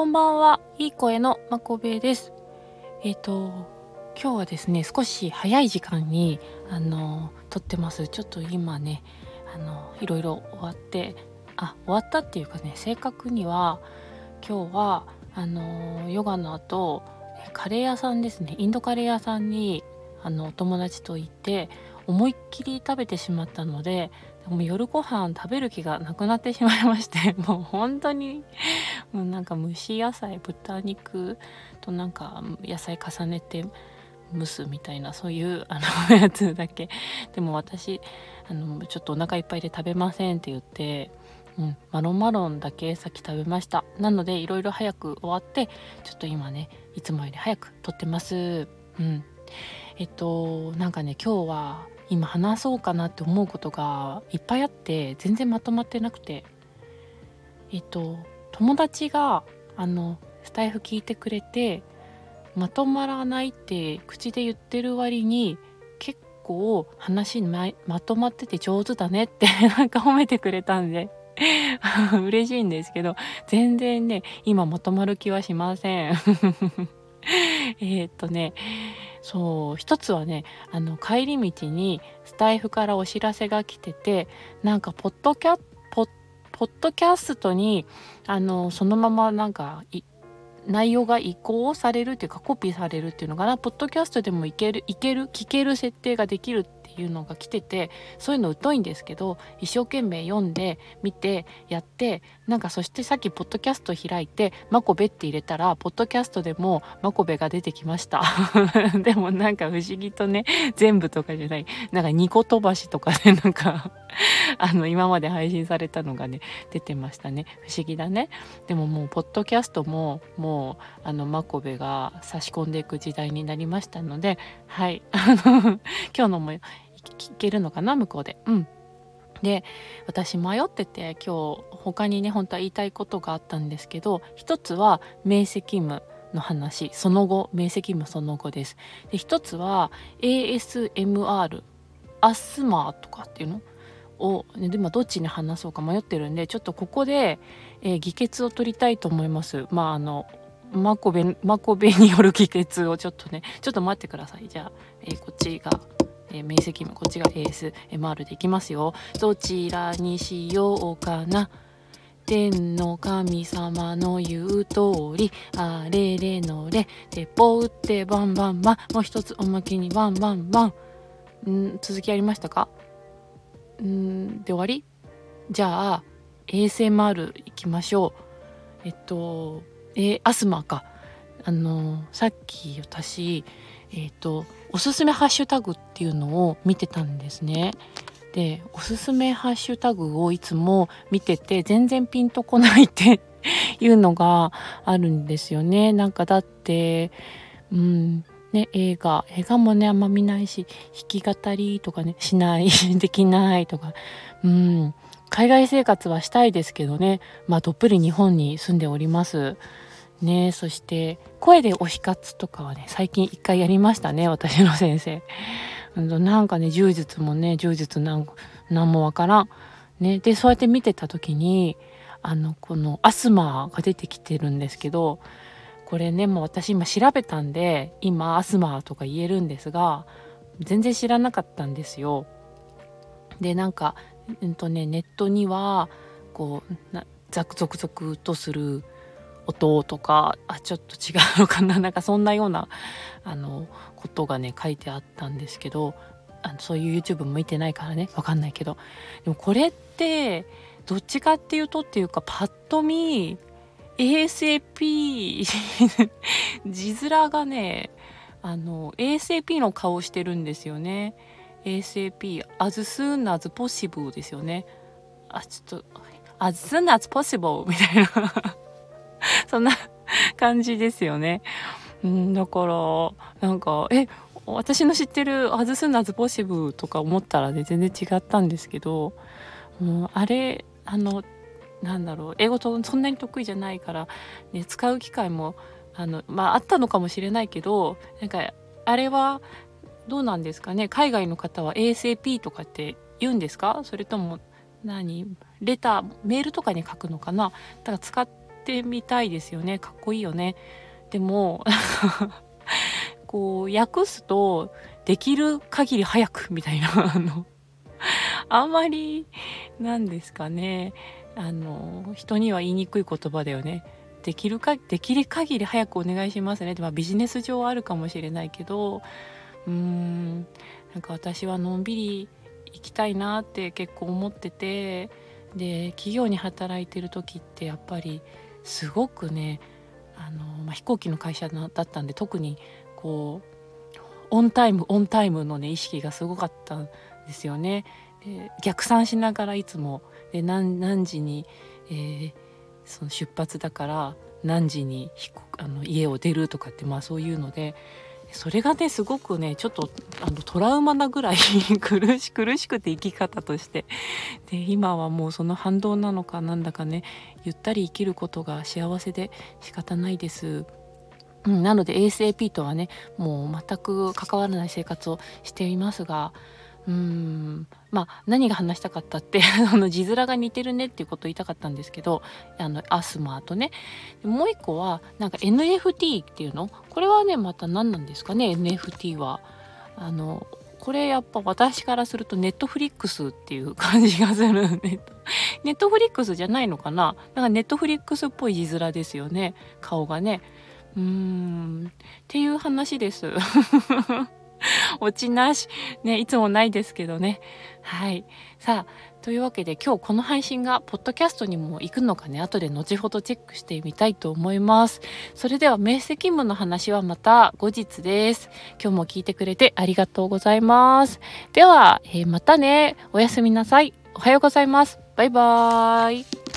こんばんは、いい声のまこべです。今日はですね、少し早い時間に撮ってます。ちょっと今ね、いろいろ終わって、終わったっていうかね、正確には今日はヨガの後、カレー屋さんですね、インドカレー屋さんにお友達と行って思いっきり食べてしまったので、もう夜ご飯食べる気がなくなってしまいまして、もう本当にもうなんか蒸し野菜、豚肉となんか野菜重ねて蒸すみたいな、そういうやつだけでも、私ちょっとお腹いっぱいで食べませんって言って、マロンだけ先食べました。なのでいろいろ早く終わって、ちょっと今ね、いつもより早く撮ってます。なんかね、今日は今話そうかなって思うことがいっぱいあって、全然まとまってなくて、友達がスタイフ聞いてくれて、まとまらないって口で言ってる割に結構話にまとまってて上手だねってなんか褒めてくれたんで嬉しいんですけど、全然ね今まとまる気はしませんそう、一つはね、帰り道にスタイフからお知らせが来てて、なんかポッドキャストにそのままなんか内容が移行されるっていうか、コピーされるっていうのかな、ポッドキャストでも聞ける設定ができるっていうのが来てて、そういうの疎いんですけど一生懸命読んでみてやって、なんかそしてさっきポッドキャスト開いてマコベって入れたら、ポッドキャストでもマコベが出てきましたでもなんか不思議とね、全部とかじゃない、なんか2個飛ばしとかで、ね、なんか今まで配信されたのがね出てましたね。不思議だね。でももうポッドキャストもマコベが差し込んでいく時代になりましたので、はい今日のも聞けるのかな、向こうで。で、私迷ってて、今日他にね本当は言いたいことがあったんですけど、一つは明晰夢の話、その後、明晰夢その後です。で、一つは ASMR、ASMR とかっていうのを、ね、でもどっちに話そうか迷ってるんで、ちょっとここで、議決を取りたいと思います。マコベによる議決をちょっとね、ちょっと待ってください。じゃあ、こっちが明晰夢、こっちが ASMR でいきますよ。どちらにしようかな。天の神様の言う通り、あれれのれ、鉄砲打ってバンバンバン、もう一つおまけにバンバンバン。続きありましたか？で終わり？じゃあ ASMR いきましょう。アスマーか。さっき私おすすめハッシュタグっていうのを見てたんですね。で、おすすめハッシュタグをいつも見てて、全然ピンとこないっていうのがあるんですよね。なんかだってね、映画もねあんま見ないし、弾き語りとかねしないできないとか、海外生活はしたいですけどね、どっぷり日本に住んでおりますね。そして声で推し活とかはね、最近一回やりましたね、私の先生。なんかね、柔術なんもわからんね。で、そうやって見てた時にこのアスマーが出てきてるんですけど、これねもう私今調べたんで、今アスマーとか言えるんですが、全然知らなかったんですよ。で、なんかネットにはこうザクとする音とか、ちょっと違うのかな、なんかそんなようなことがね書いてあったんですけど、そういう YouTube 向いてないからね分かんないけど、でもこれってどっちかっていうとっていうか、パッと見 ASAP 字面がねASAP の顔してるんですよね。 ASAP as soon as possible ですよね。ちょっと as soon as possible みたいなそんな感じですよね。だからなんか私の知ってる外すなずポシブとか思ったらね全然違ったんですけど、あれなんだろう、英語とそんなに得意じゃないから、ね、使う機会もあったのかもしれないけど、なんかあれはどうなんですかね。海外の方は ASAP とかって言うんですか？それともレターメールとかに書くのかな。だから使ってってみたいですよね。かっこいいよね。でもこう訳すとできる限り早くみたいなあんまりなんですかね、人には言いにくい言葉だよね。できる限り早くお願いしますね。でもビジネス上はあるかもしれないけど、なんか私はのんびり行きたいなって結構思ってて、で企業に働いてる時ってやっぱりすごくね、飛行機の会社だったんで特にこうオンタイムの、ね、意識がすごかったんですよね。で逆算しながらいつもで 何時に、その出発だから何時に家を出るとかって、まあ、そういうのでそれがねすごくねちょっとトラウマなぐらい苦しくて生き方として、で今はもうその反動なのかなんだかねゆったり生きることが幸せで仕方ないです。なので ASAP とはねもう全く関わらない生活をしていますが、まあ何が話したかったって字面が似てるねっていうことを言いたかったんですけど、ASMRとねもう一個はなんか NFT っていうの、これはねまた何なんですかね。 NFT はこれやっぱ私からするとネットフリックスっていう感じがするネットフリックスじゃないのかな。なんかネットフリックスっぽい字面ですよね、顔がね。っていう話です落ちなし、ね、いつもないですけどね。はい。さあ、というわけで今日この配信がポッドキャストにも行くのかね、後で後ほどチェックしてみたいと思います。それでは明晰夢の話はまた後日です。今日も聞いてくれてありがとうございます。では、またね。おやすみなさい。おはようございます。バイバーイ。